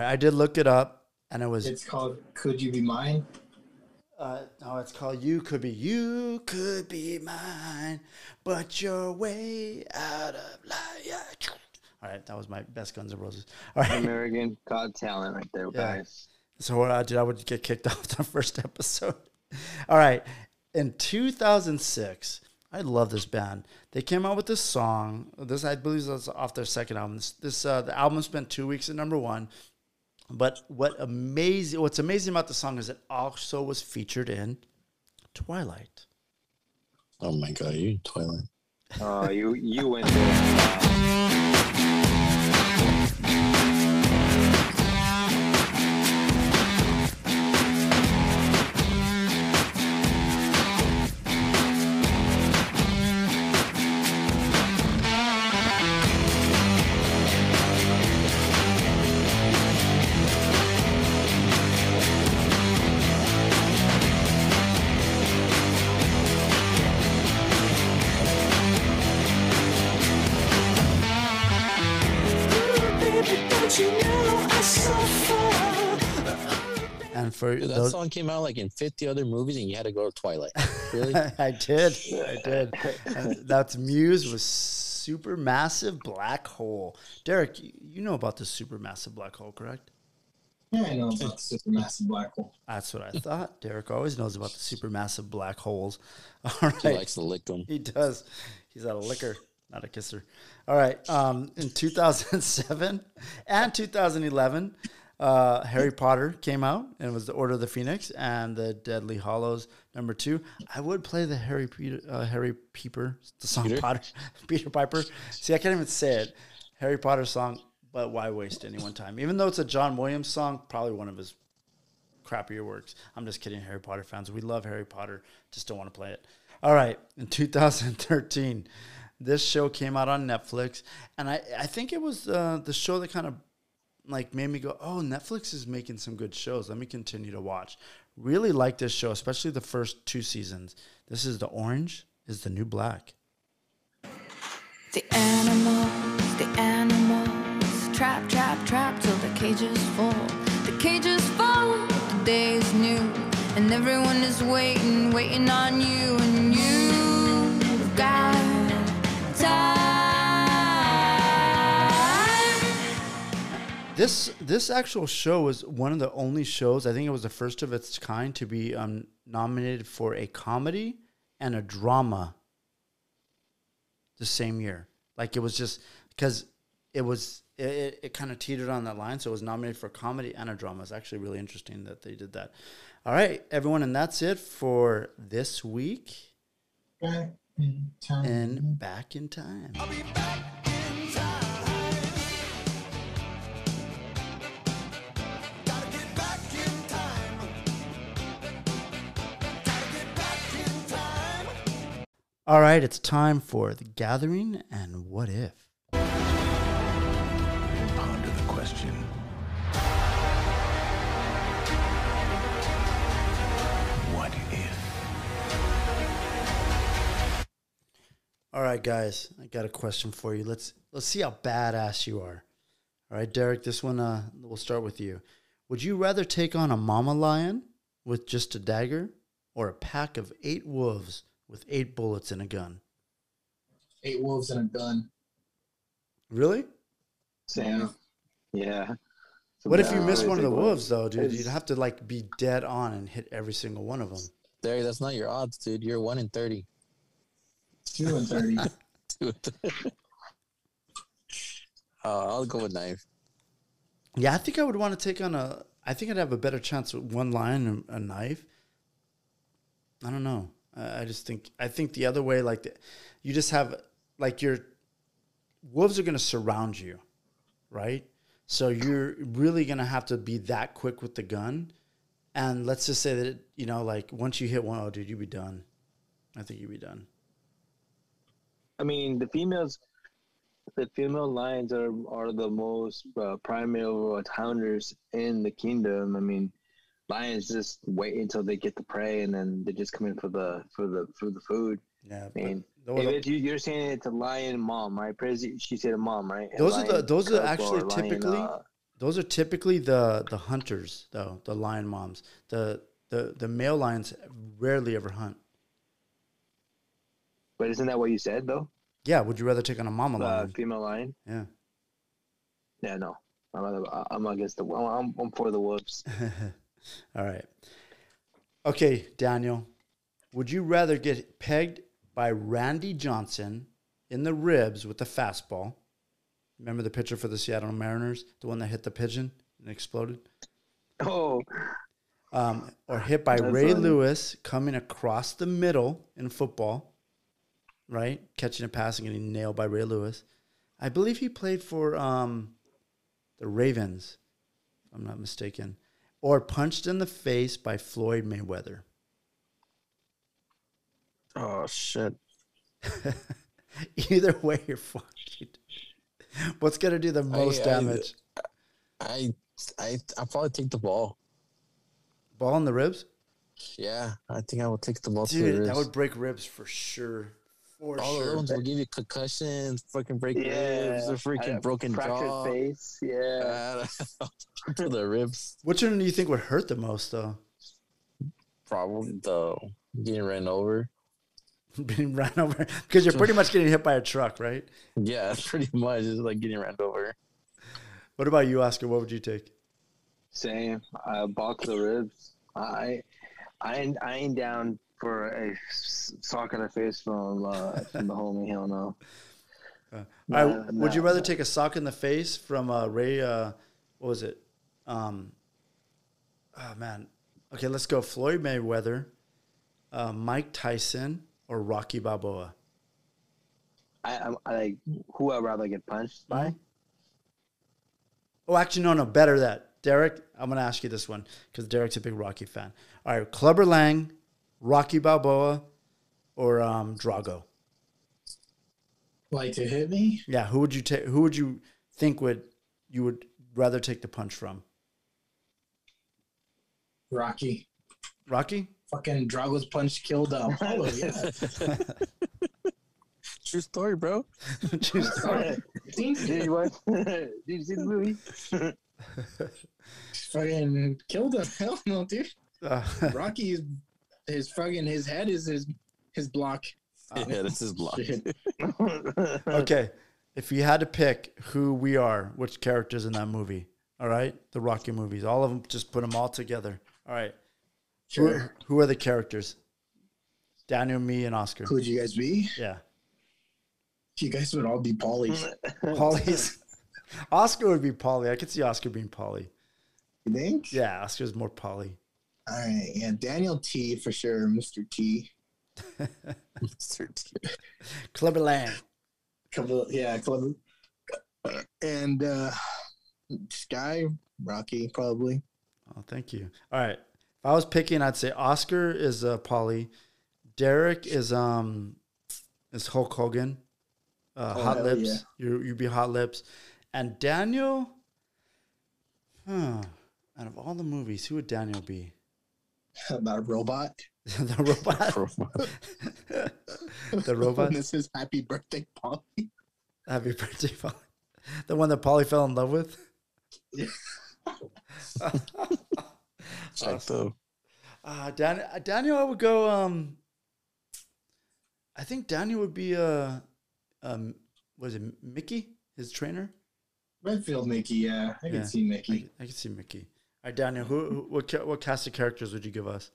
I did look it up, and it was... It's called Could You Be Mine? Uh, no, it's called You Could Be. You could be mine, but you're way out of life. All right, that was my best Guns N' Roses. All right. American God talent right there, yeah. Guys. So what I did, I would get kicked off the first episode. All right, in two thousand six, I love this band. They came out with this song. This, I believe, was off their second album. This, this uh, the album spent two weeks at number one. But what amazing, what's amazing about the song is it also was featured in Twilight. Oh my God, you Twilight! Oh, uh, you you went there. For Dude, that those... song came out like in fifty other movies, and you had to go to Twilight. Really? I did. I did. And that's Muse with Supermassive Black Hole. Derek, you know about the Supermassive Black Hole, correct? Yeah, I know about the Supermassive Black Hole. That's what I thought. Derek always knows about the Supermassive Black Holes. All right. He likes to lick them. He does. He's not a licker, not a kisser. All right. Um, in two thousand seven and two thousand eleven... Uh, Harry Potter came out, and it was The Order of the Phoenix and The Deadly Hollows number two. I would play the Harry Peter, uh, Harry Peeper, the song Peter? Potter, Peter Piper. See, I can't even say it. Harry Potter song, but why waste anyone's time? Even though it's a John Williams song, probably one of his crappier works. I'm just kidding, Harry Potter fans. We love Harry Potter, just don't want to play it. All right, in two thousand thirteen, this show came out on Netflix, and I, I think it was uh, the show that kind of like made me go, oh, Netflix is making some good shows. Let me continue to watch. Really like this show, especially the first two seasons. This is The Orange is the New Black. The animals, the animals, trap, trap, trap till the cages fall. The cages fall, the day is new, and everyone is waiting, waiting on you, and you've got time. This this actual show was one of the only shows, I think it was the first of its kind, to be um, nominated for a comedy and a drama the same year. Like, it was just, because it was, it, it, it kind of teetered on that line, so it was nominated for comedy and a drama. It's actually really interesting that they did that. All right, everyone, and that's it for this week. Back in time. And back in time. I'll be back in time. All right, it's time for The Gathering and What If. Ponder the question. What if? All right, guys, I got a question for you. Let's let's see how badass you are. All right, Derek, this one uh, we'll start with you. Would you rather take on a mama lion with just a dagger or a pack of eight wolves with eight bullets and a gun? Eight wolves and a gun. Really? Sam. Yeah. So what if you miss one of the wolves, wolves, though, dude? You'd have to, like, be dead on and hit every single one of them. There, that's not your odds, dude. You're one in thirty. two in thirty. two in thirty. Uh, I'll go with knife. Yeah, I think I would want to take on a... I think I'd have a better chance with one lion and a knife. I don't know. I just think, I think the other way, like, the, you just have, like, your wolves are going to surround you, right? So you're really going to have to be that quick with the gun. And let's just say that, it, you know, like, once you hit one, oh, dude, you'd be done. I think you'd be done. I mean, the females, the female lions are, are the most uh, primordial hounders in the kingdom. I mean, lions just wait until they get the prey, and then they just come in for the for the for the food. Yeah, I mean, if you, you're saying it's a lion mom, right? She said a mom, right? Those are the those are actually typically lion, uh, those are typically the the hunters though, the lion moms. The the the male lions rarely ever hunt. But isn't that what you said though? Yeah. Would you rather take on a mama uh, lion? Female lion. Yeah. Yeah. No, I'm I'm against the I'm I'm for the wolves. All right. Okay, Daniel. Would you rather get pegged by Randy Johnson in the ribs with a fastball? Remember the pitcher for the Seattle Mariners? The one that hit the pigeon and exploded? Oh. Um, or hit by That's Ray funny. Lewis coming across the middle in football, right? Catching a pass and getting nailed by Ray Lewis. I believe he played for um, the Ravens, if I'm not mistaken. Or punched in the face by Floyd Mayweather. Oh, shit. Either way, you're fucked. What's going to do the most I, damage? I, I, I, I'll probably take the ball. Ball in the ribs? Yeah, I think I will take the ball. Dude, the ribs. That would break ribs for sure. For All sure. Those will give you concussions, fucking break yeah. ribs, a freaking broken jaw. Face. Yeah. Uh, to the ribs. Which one do you think would hurt the most, though? Probably, though, getting ran over. Being ran over? Because you're pretty much getting hit by a truck, right? Yeah, pretty much. It's like getting ran over. What about you, Oscar? What would you take? Same. Uh, ball to the ribs. I, I, I ain't down for a sock in the face from, uh, from the homie, hell no. Uh, nah, right, nah, would you rather nah. take a sock in the face from uh, Ray, uh, what was it? Um, oh, man. Okay, let's go Floyd Mayweather, uh, Mike Tyson, or Rocky Balboa? I, I like who I'd rather get punched by. Oh, actually, no, no, better that. Derek, I'm going to ask you this one because Derek's a big Rocky fan. All right, Clubber Lang, Rocky Balboa, or um, Drago? Like to hit me? Yeah. Who would you take? Who would you think would you would rather take the punch from? Rocky. Rocky. Fucking Drago's punch killed um, Apollo. Yeah. True story, bro. True story. Did you watch? Did you see the movie? Fucking killed him. Hell no, dude. Uh, Rocky is. His fucking his head is his his block. Yeah, oh, that's his block. Okay, if you had to pick who we are, which characters in that movie, All right. The Rocky movies, all of them, just put them all together. All right. Sure. Who, who are the characters? Daniel, me, and Oscar. Who would you guys be? Yeah. You guys would all be Polly's. Polly's. Oscar would be Polly. I could see Oscar being Polly. You think? Yeah, Oscar's more Polly. All right. Yeah, Daniel T for sure. Mister T. Mister T. Clever Land. Couple, yeah, Clever. And uh, Sky, Rocky, probably. Oh, thank you. All right. If I was picking, I'd say Oscar is uh, Polly. Derek is um is Hulk Hogan. Uh, oh, hot lips. Yeah. You you'd be hot lips. And Daniel, huh, out of all the movies, who would Daniel be? About a robot. The robot. robot. The robot. This is Happy Birthday, Polly. Happy Birthday, Polly. The one that Polly fell in love with. Yeah. Awesome. Uh, Dan Daniel, I would go. Um, I think Daniel would be uh um was it Mickey, his trainer? Redfield Mickey, yeah, I yeah. can see Mickey. I, I can see Mickey. All right, Daniel, who, who what what cast of characters would you give us?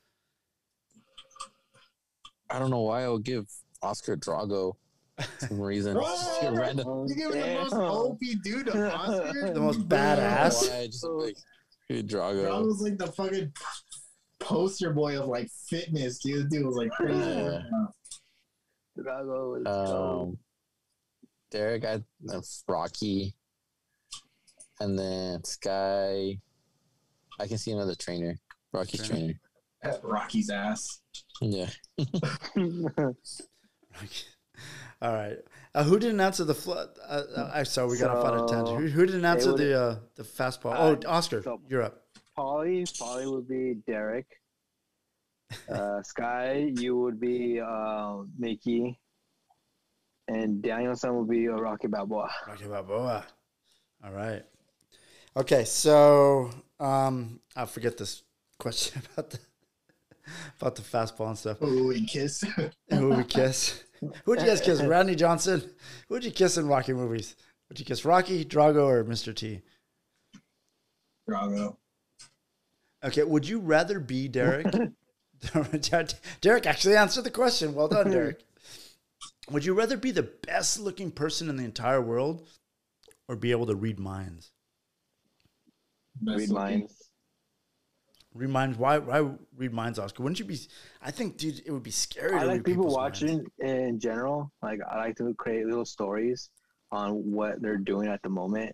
I don't know why I would give Oscar Drago for some reason. Bro, you're giving the most O P dude to Oscar, the most badass. I just like Drago. Drago was like the fucking poster boy of like fitness, dude. Dude was like crazy. Yeah. Drago is um, Derek, I that's Rocky, and then Sky. I can see another trainer, Rocky's trainer. trainer. That's Rocky's ass. Yeah. All right. Uh, who didn't answer the flood? Uh, uh, I sorry, we got so, off on a tangent. Who, who didn't answer the uh, the fastball? Uh, oh, Oscar, so you're up. Polly, Polly would be Derek. Uh, Sky, you would be uh, Mickey, and Danielson would be uh, Rocky Balboa. Rocky Balboa. All right. Okay, so um, I forget this question about the about the fastball and stuff. Who would we kiss? Who would we kiss? Who would you guys kiss? Randy Johnson. Who would you kiss in Rocky movies? Would you kiss Rocky, Drago, or Mister T? Drago. Okay. Would you rather be Derek? Derek actually answered the question. Well done, Derek. Would you rather be the best looking person in the entire world or be able to read minds? Best read looking. minds. Read minds. Why, why read minds, Oscar? Wouldn't you be... I think, dude, it would be scary. I like people watching minds. in general. Like, I like to create little stories on what they're doing at the moment.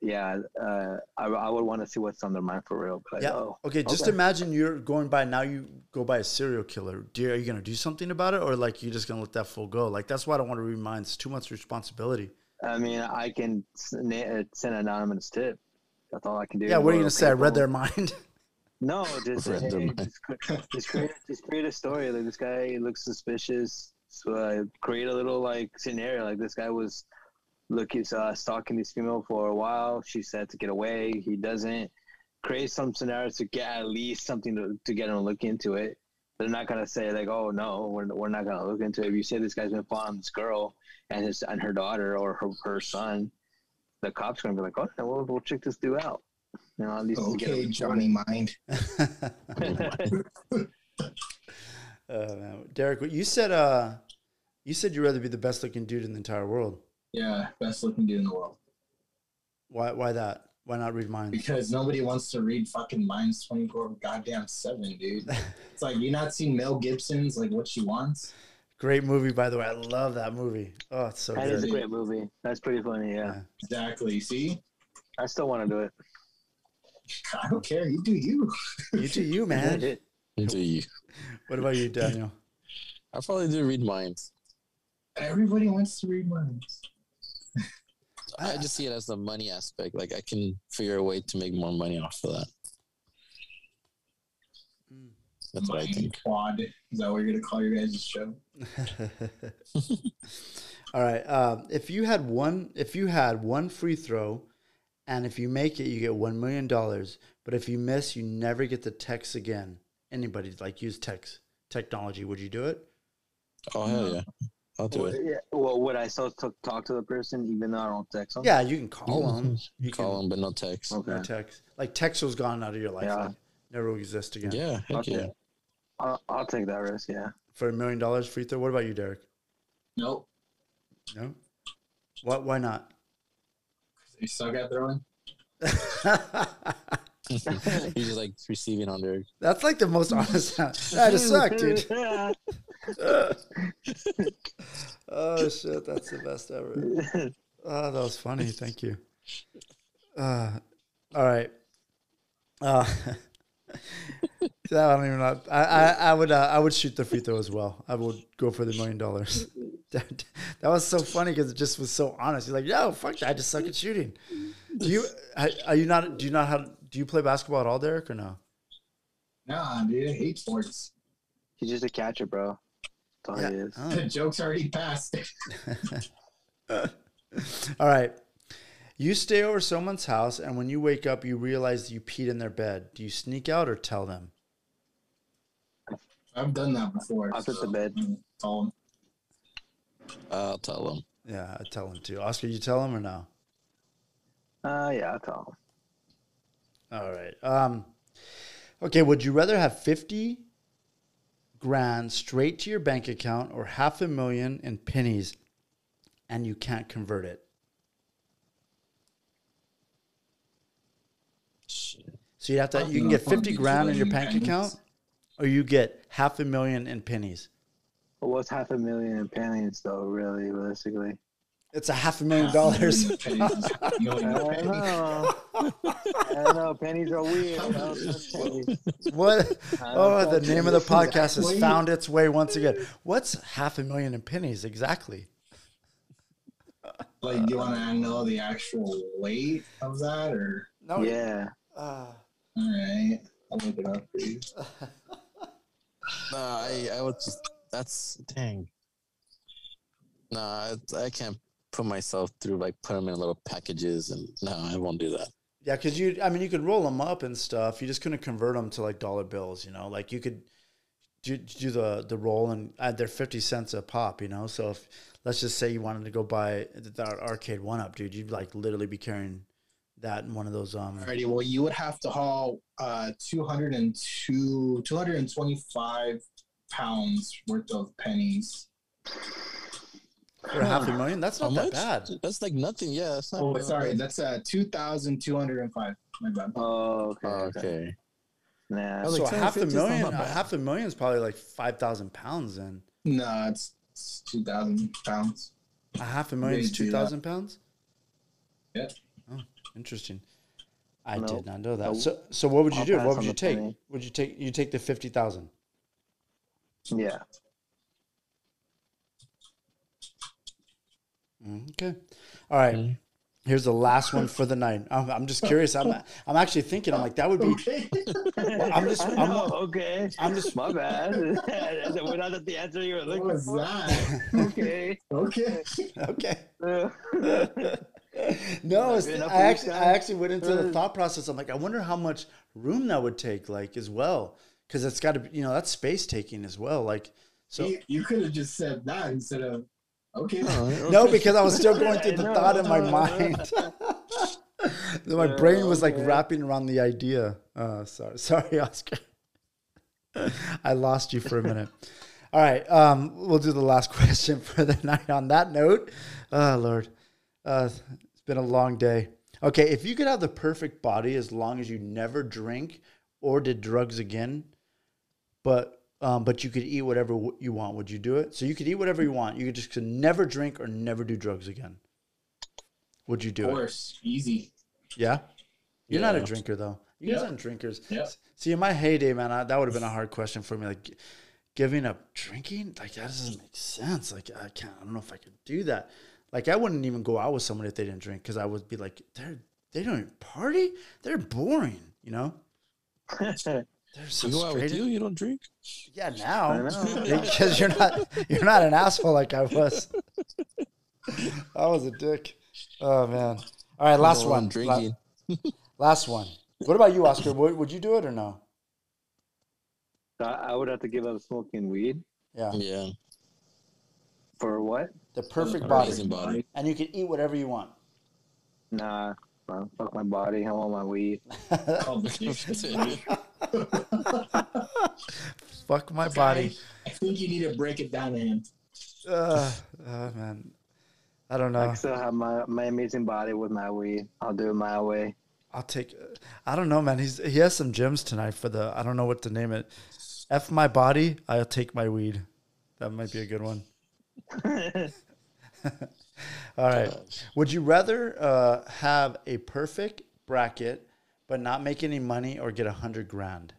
Yeah, uh, I, I would want to see what's on their mind for real. Like, yeah. Oh, okay, just okay. imagine you're going by, now you go by a serial killer. Do, are you going to do something about it? Or like you're just going to let that fool go? Like, that's why I don't want to read minds. Too much responsibility. I mean, I can send an anonymous tip. That's all I can do. Yeah, what are you going to say? People. I read their mind. No, just, hey, just, just, create, just create a story. Like, this guy looks suspicious. So, uh, create a little like scenario. Like, this guy was... Look, he's uh, stalking this female for a while. She said to get away. He doesn't. Create some scenarios to get at least something to, to get him to look into it. They're not going to say, like, oh, no, we're, we're not going to look into it. If you say this guy's been following this girl and his and her daughter or her, her son, the cops going to be like, oh, no, we'll, we'll check this dude out. You know, at least okay, get Johnny Mind. uh, Derek, you said uh, you said you'd rather be the best-looking dude in the entire world. Yeah, best looking dude in the world. Why? Why that? Why not read minds? Because nobody wants to read fucking minds twenty four goddamn seven, dude. It's like you not seen Mel Gibson's like What She Wants. Great movie, by the way. I love that movie. Oh, it's so. That good. is a great movie. That's pretty funny. Yeah. yeah. Exactly. See, I still want to do it. I don't care. You do you. You do you, man. You do you. What about you, Daniel? I probably do read minds. Everybody wants to read minds. I just see it as the money aspect. Like, I can figure a way to make more money off of that. That's money what I think. Quad. Is that what you're going to call your guys' show? All right. Uh, if you had one, if you had one free throw, and if you make it, you get one million dollars. But if you miss, you never get the text again. Anybody like use text technology? Would you do it? Oh hell yeah! I'll do well, it. Yeah. Well, would I still t- talk to the person even though I don't text them? Yeah, you can call mm-hmm. them. You call can, them, but not text. Okay. No text. Like, text was gone out of your life. Yeah. Like, never exist again. Yeah, heck yeah. I'll, I'll take that risk, yeah. For a million dollars free throw? What about you, Derek? Nope. No? What? Why not? Because they suck at throwing. He's just like receiving under. That's like the most honest sound. I just suck, dude. Oh shit, that's the best ever. Oh, that was funny. Thank you. Uh, all right. Uh, I don't even know. I I, I would uh, I would shoot the free throw as well. I would go for the million dollars. That, that was so funny because it just was so honest. He's like, yo, fuck that. I just suck at shooting. Do you? Are you not? Do you not have? Do you play basketball at all, Derek, or no? Nah, dude, I hate sports. He's just a catcher, bro. That's all yeah. he is. Oh. The joke's already passed. All right. You stay over someone's house, and when you wake up, you realize you peed in their bed. Do you sneak out or tell them? I've done that before. I put so the bed. Tell them. I'll tell them. Yeah, I tell them too. Oscar, you tell them or no? Uh, yeah, I'll tell them. All right. Um, okay. Would you rather have fifty grand straight to your bank account or half a million in pennies and you can't convert it? Shit. So you have to, you can get fifty grand in your bank account or you get half a million in pennies. Well, what's half a million in pennies though, really, realistically? It's a half a million dollars. I don't know. I don't know. Pennies are weird. Pennies. What? Oh, the name of the podcast has found its way once again. What's half a million in pennies exactly? Like, do you want to know the actual weight of that, or no? Yeah. Uh, All right, I'll look it up for you. Nah, I, I would just. That's dang. Nah, I, I can't put myself through, like, put them in little packages, and no, I won't do that. Yeah, because you, I mean, you could roll them up and stuff. You just couldn't convert them to, like, dollar bills, you know? Like, you could do, do the, the roll, and uh, they're fifty cents a pop, you know? So, if let's just say you wanted to go buy the arcade one-up, dude. You'd, like, literally be carrying that in one of those. Um... Alrighty, well, you would have to haul uh, two hundred two, two hundred twenty-five pounds worth of pennies. For half a million? That's not that bad. That's like nothing. Yeah, that's not. Oh, sorry. That's uh two thousand two hundred five. My bad. Oh, okay. Okay. okay. Nah. So like half a million. Uh, half a million is probably like five thousand pounds. Then. No, nah, it's, it's two thousand pounds. A half a million is two thousand pounds. Yeah. Oh, interesting. I no. did not know that. So, so what would you I'll do? What would you take? Penny. Would you take? You take the fifty thousand. Yeah. Okay. All right. Mm-hmm. Here's the last one for the night. I'm, I'm just curious. I'm I'm actually thinking, I'm like, that would be. Okay. Well, I'm just. I'm, okay. I'm just. My bad. We're not at the answer you were looking what for. What was that? Okay. Okay. Okay. No, it's, I actually I actually went into the thought process. I'm like, I wonder how much room that would take, like, as well. Because it's got to be, you know, that's space taking as well. Like, so. You, you could have just said that instead of. Okay. No, because I was still going through the no, thought no, in my no, mind. No. My brain was like wrapping around the idea. Uh, sorry, sorry, Oscar. I lost you for a minute. All right, um, we'll do the last question for the night. On that note, oh Lord, uh, it's been a long day. Okay, if you could have the perfect body as long as you never drink or did drugs again, but. Um, but you could eat whatever w- you want. Would you do it? So you could eat whatever you want. You could just could never drink or never do drugs again. Would you do it? Of course. It? Easy. Yeah? You're yeah. not a drinker, though. You yep. guys aren't drinkers. Yep. See, in my heyday, man, I, that would have been a hard question for me. Like, g- giving up drinking? Like, that doesn't make sense. Like, I can't. I don't know if I could do that. Like, I wouldn't even go out with someone if they didn't drink because I would be like, they're, they don't even party? They're boring, you know? So you go out with you, you don't drink? Yeah, now. Because you're not you're not an asshole like I was. I was a dick. Oh, man. All right, last oh, one. Drinking. Last, last one. What about you, Oscar? Would, would you do it or no? I would have to give up smoking weed. Yeah. Yeah. For what? The perfect the body. body. And you can eat whatever you want. Nah. Well, fuck my body. I want my weed. Oh, fuck my body. I think you need to break it down to him. Uh, oh, man. I don't know. I still have my, my amazing body with my weed. I'll do it my way. I'll take I don't know, man. He's He has some gems tonight for the, I don't know what to name it. F my body, I'll take my weed. That might be a good one. All right. Would you rather uh, have a perfect bracket but not make any money or get a hundred grand?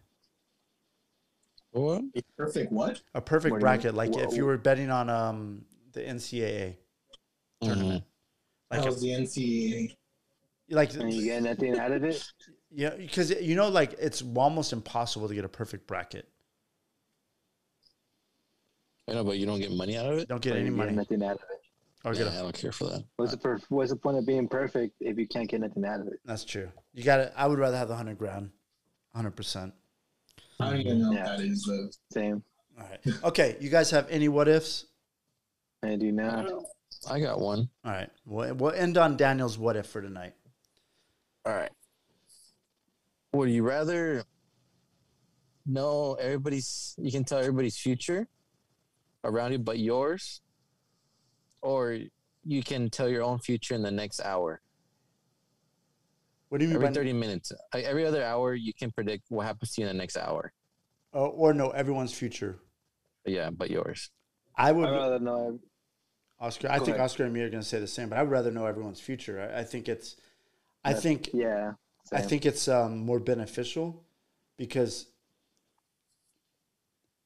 What? A perfect what? A perfect what bracket. Like Whoa. If you were betting on um the N C A A tournament. Mm-hmm. Like if, the N C A A. Like, and you get nothing out of it? Yeah, because, you know, like, it's almost impossible to get a perfect bracket. I know, but you don't get money out of it? Don't get or any you money. Get nothing out of it. Or yeah, get a, I don't care for that. What's, uh, the perf what's the point of being perfect if you can't get nothing out of it? That's true. You got to, I would rather have the one hundred grand, one hundred percent. I don't even know yeah. what that is, though. Same. All right. Okay, you guys have any what ifs? I do not. I got one. All right. We'll, we'll end on Daniel's what if for tonight. All right. Would you rather know everybody's, you can tell everybody's future around you, but yours, or you can tell your own future in the next hour? What do you mean by thirty minutes? Every other hour, you can predict what happens to you in the next hour. Oh, or no, everyone's future. Yeah, but yours. I would I'd rather know. Oscar, Go I think ahead. Oscar and me are going to say the same, but I'd rather know everyone's future. I, I think it's. I think yeah, same. I think it's um, more beneficial because,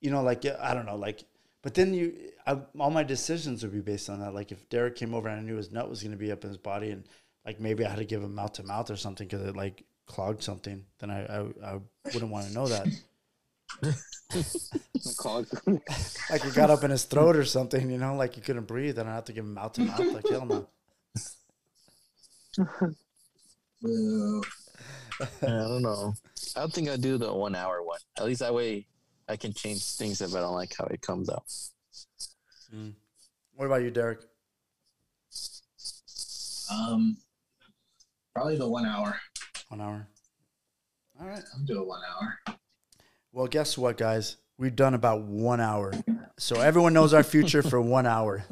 you know, like, I don't know, like, but then you, I, all my decisions would be based on that. Like if Derek came over and I knew his nut was going to be up in his body and like, maybe I had to give him mouth to mouth or something because it like clogged something, then I, I, I wouldn't want to know that. Like it got up in his throat or something, you know, like he couldn't breathe and I have to give him mouth to mouth, like hell no. I don't know. I don't think I'd do the one hour one. At least that way I can change things if I don't like how it comes out. Mm. What about you, Derek? Um, probably the one hour. One hour. All right. I'll do a one hour. Well, guess what, guys? We've done about one hour. So everyone knows our future for one hour.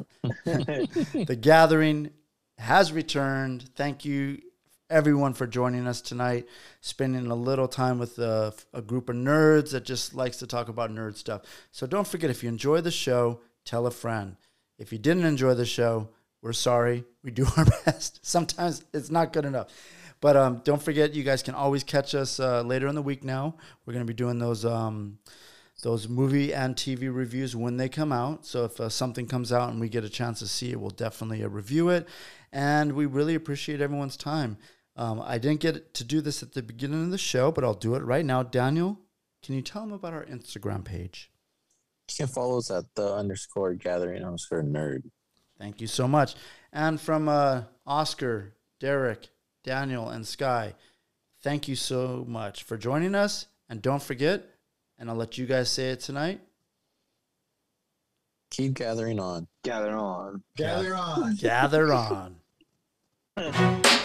The Gathering has returned. Thank you, everyone, for joining us tonight, spending a little time with a, a group of nerds that just likes to talk about nerd stuff. So don't forget, if you enjoy the show, tell a friend. If you didn't enjoy the show, we're sorry. We do our best. Sometimes it's not good enough. But um, don't forget, you guys can always catch us uh, later in the week now. We're going to be doing those um, those movie and T V reviews when they come out. So if uh, something comes out and we get a chance to see it, we'll definitely uh, review it. And we really appreciate everyone's time. Um, I didn't get to do this at the beginning of the show, but I'll do it right now. Daniel, can you tell them about our Instagram page? You can follow us at the underscore gathering underscore nerd. Thank you so much. And from uh, Oscar, Derek, Daniel, and Sky, thank you so much for joining us. And don't forget, and I'll let you guys say it tonight. Keep gathering on. Gather on. Gather on. Gather on.